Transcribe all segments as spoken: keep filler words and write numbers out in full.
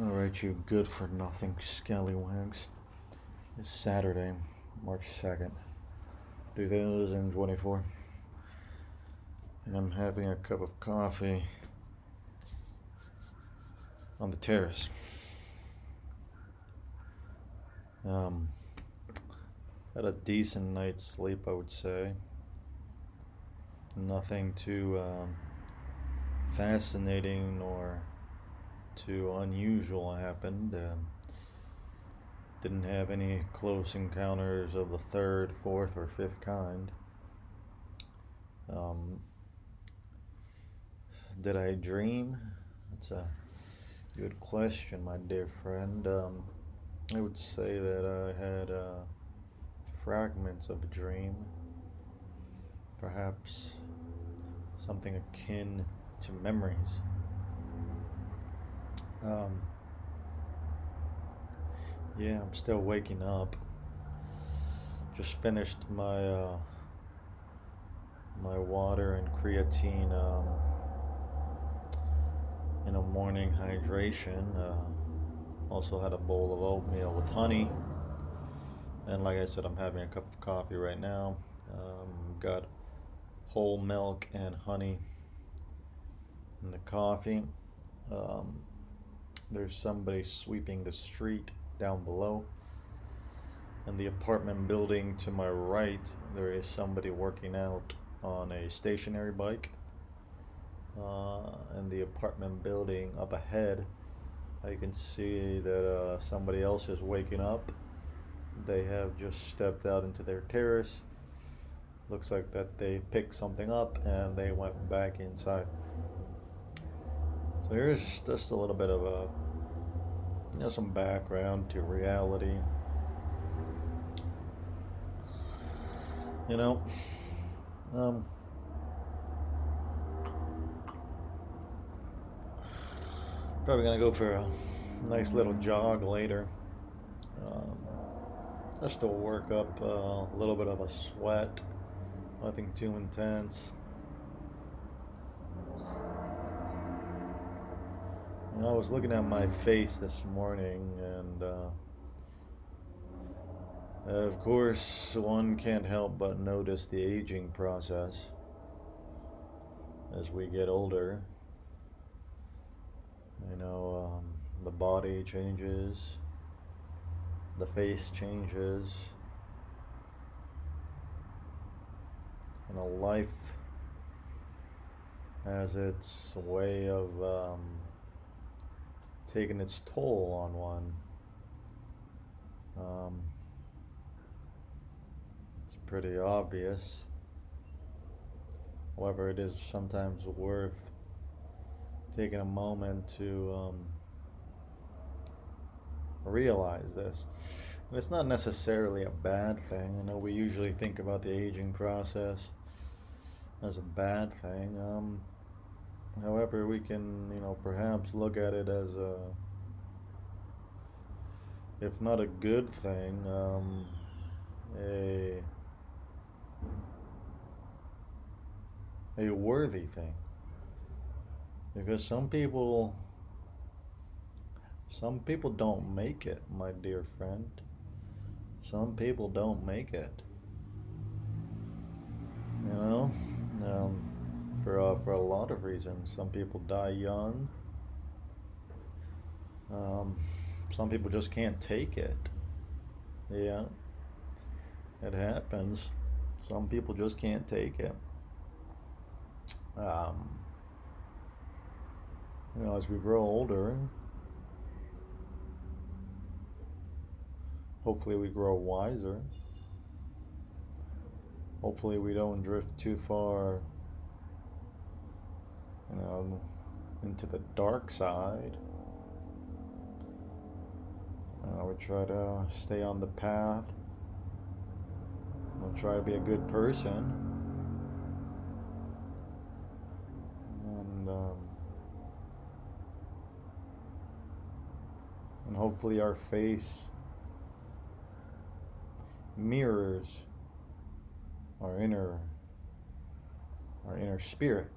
Alright, you good-for-nothing scallywags. It's Saturday, March second, two thousand twenty-four, and I'm having a cup of coffee on the terrace. Um, had a decent night's sleep, I would say. Nothing too um, fascinating nor too unusual happened. Um, didn't have any close encounters of the third, fourth, or fifth kind. Um, did I dream? That's a good question, my dear friend. Um, I would say that I had uh, fragments of a dream. Perhaps something akin to memories. Um, yeah, I'm still waking up. Just finished my uh, my water and creatine um, in a morning hydration. Uh, also had a bowl of oatmeal with honey. And like I said, I'm having a cup of coffee right now. Um, got whole milk and honey in the coffee. Um, There's somebody sweeping the street down below. In the apartment building to my right, there is somebody working out on a stationary bike. Uh, in the apartment building up ahead, I can see that uh, somebody else is waking up. They have just stepped out into their terrace. Looks like that they picked something up and they went back inside. So here's just a little bit of a you know, some background to reality. You know, um, probably gonna go for a nice little jog later, um, just to work up uh, a little bit of a sweat. Nothing too intense. You know, I was looking at my face this morning, and uh, of course, one can't help but notice the aging process as we get older. You know, um, the body changes, the face changes, and a life has its way of um, taking its toll on one. Um, it's pretty obvious. However, it is sometimes worth taking a moment to um, realize this. And it's not necessarily a bad thing. I know we usually think about the aging process as a bad thing. Um, However, we can, you know, perhaps look at it as a, if not a good thing, um, a, a worthy thing. Because some people, some people don't make it, my dear friend. Some people don't make it. You know? Um... For, uh, for a lot of reasons. Some people die young. Um, some people just can't take it. Yeah, it happens. Some people just can't take it. Um, you know, as we grow older, hopefully we grow wiser. Hopefully we don't drift too far, you know, into the dark side. I would try to stay on the path. I'll try to be a good person. And, um, and hopefully our face mirrors our inner, our inner spirit.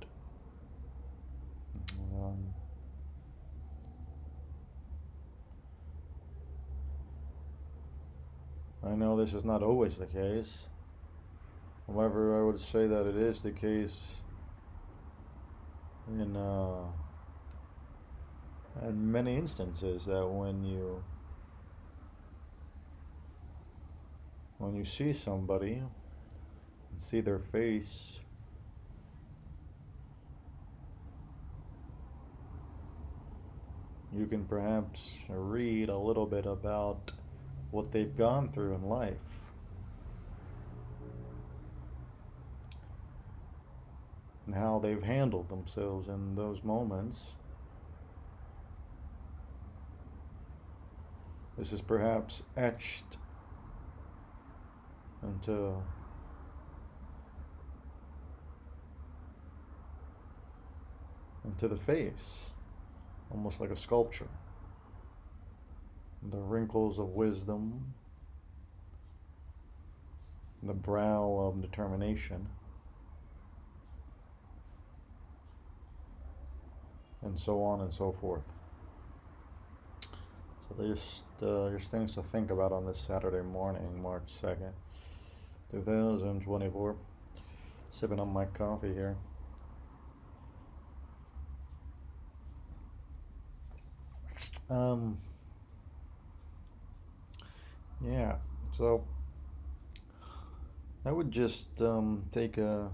I know this is not always the case. However, I would say that it is the case in uh, in many instances that when you when you see somebody and see their face, you can perhaps read a little bit about what they've gone through in life. And how they've handled themselves in those moments. This is perhaps etched into into the face, almost like a sculpture. The wrinkles of wisdom, the brow of determination, and so on and so forth. So there's, uh, there's things to think about on this Saturday morning, March second, twenty twenty-four. Sipping on my coffee here. Um... Yeah, so I would just um, take a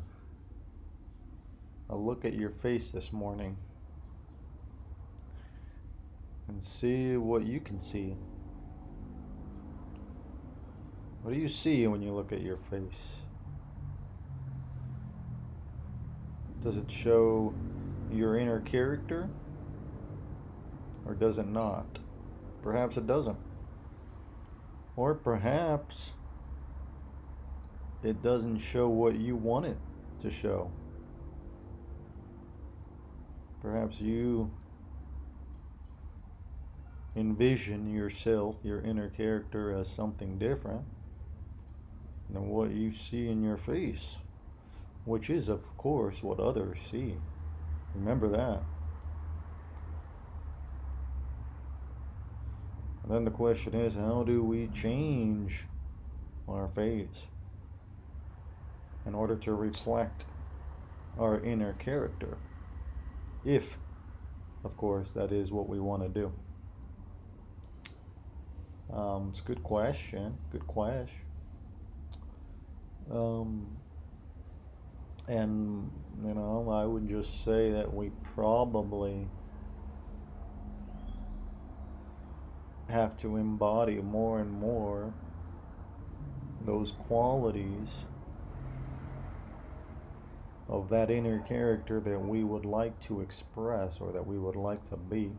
a look at your face this morning and see what you can see. What do you see when you look at your face? Does it show your inner character, or does it not? Perhaps it doesn't. Or perhaps it doesn't show what you want it to show. Perhaps you envision yourself, your inner character, as something different than what you see in your face, which is, of course, what others see. Remember that. Then the question is, how do we change our face in order to reflect our inner character? If, of course, that is what we want to do. Um, it's a good question. Good question. Um, and, you know, I would just say that we probably have to embody more and more those qualities of that inner character that we would like to express or that we would like to be.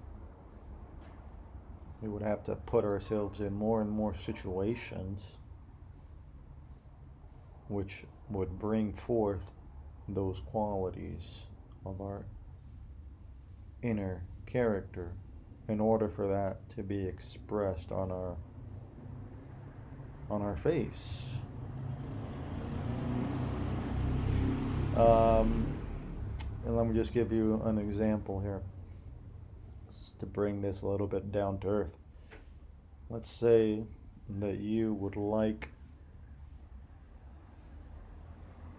We would have to put ourselves in more and more situations which would bring forth those qualities of our inner character, in order for that to be expressed on our on our face. Um, and let me just give you an example here, just to bring this a little bit down to earth. Let's say that you would like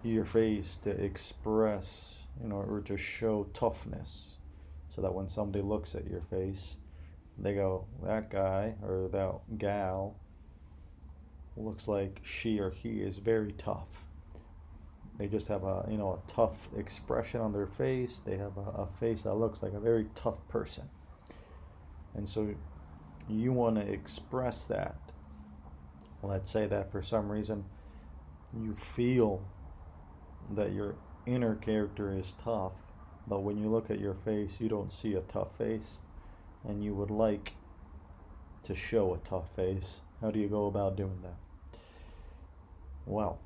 your face to express, you know, or to show toughness, so that when somebody looks at your face, they go, that guy or that gal looks like she or he is very tough. They just have a, you know, a tough expression on their face. They have a, a face that looks like a very tough person. And so you want to express that. Let's say that for some reason you feel that your inner character is tough, but when you look at your face, you don't see a tough face, and you would like to show a tough face. How do you go about doing that? Well,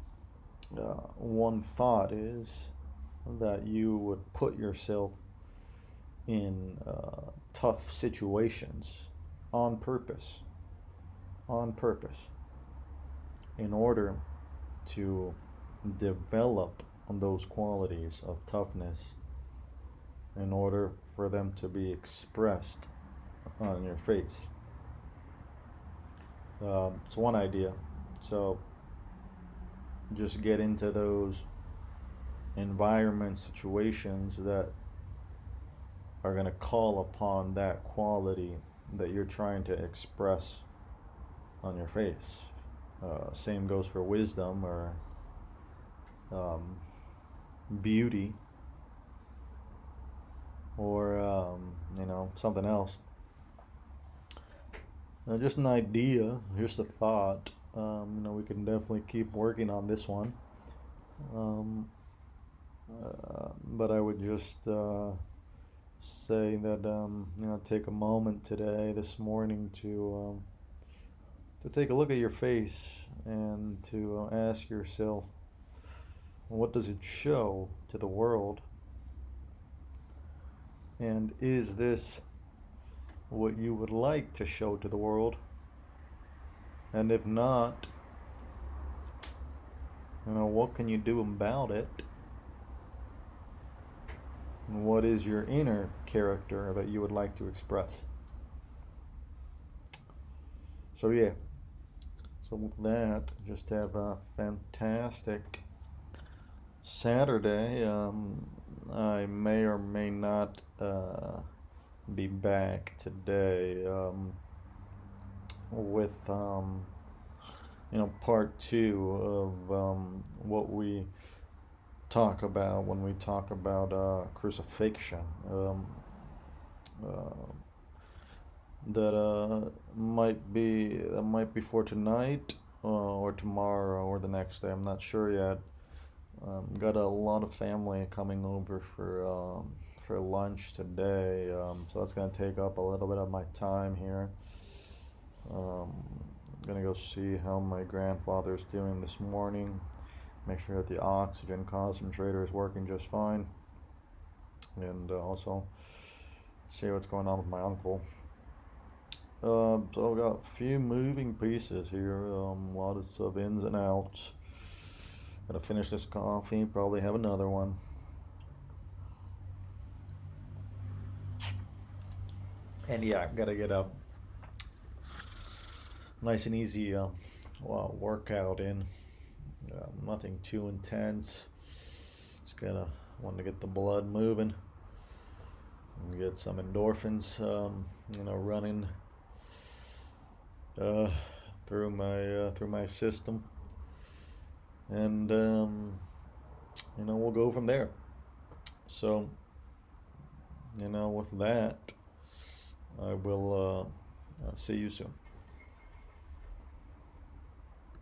uh, one thought is that you would put yourself in uh, tough situations on purpose, on purpose, in order to develop those qualities of toughness, in order for them to be expressed on your face. Um, it's one idea. So just get into those environment situations that are going to call upon that quality that you're trying to express on your face. Uh, same goes for wisdom or um, beauty or um, you know, something else. Now, just an idea, just a thought. Um, you know, we can definitely keep working on this one. Um, uh, but I would just uh, say that um, you know, take a moment today, this morning, to um, to take a look at your face and to uh, ask yourself, what does it show to the world? And is this what you would like to show to the world? And if not, you know, what can you do about it? And what is your inner character that you would like to express? So yeah, so with that, just have a fantastic Saturday. um, I may or may not uh, be back today um, with um, you know, part two of um, what we talk about when we talk about uh, crucifixion. Um, uh, that uh, might be that might be for tonight uh, or tomorrow or the next day. I'm not sure yet. Um, got a lot of family coming over for um, for lunch today, um, so that's going to take up a little bit of my time here. Um, I'm going to go see how my grandfather's doing this morning, make sure that the oxygen concentrator is working just fine, and uh, also see what's going on with my uncle. Uh, so I've got a few moving pieces here, um, lots of ins and outs. Gonna finish this coffee, probably have another one. And yeah, gotta get a nice and easy uh, well, workout in. Uh, nothing too intense. Just gonna want to get the blood moving. And get some endorphins, um, you know, running uh, through my uh, through my system. And um, you know, we'll go from there. So you know, with that, I will uh, see you soon.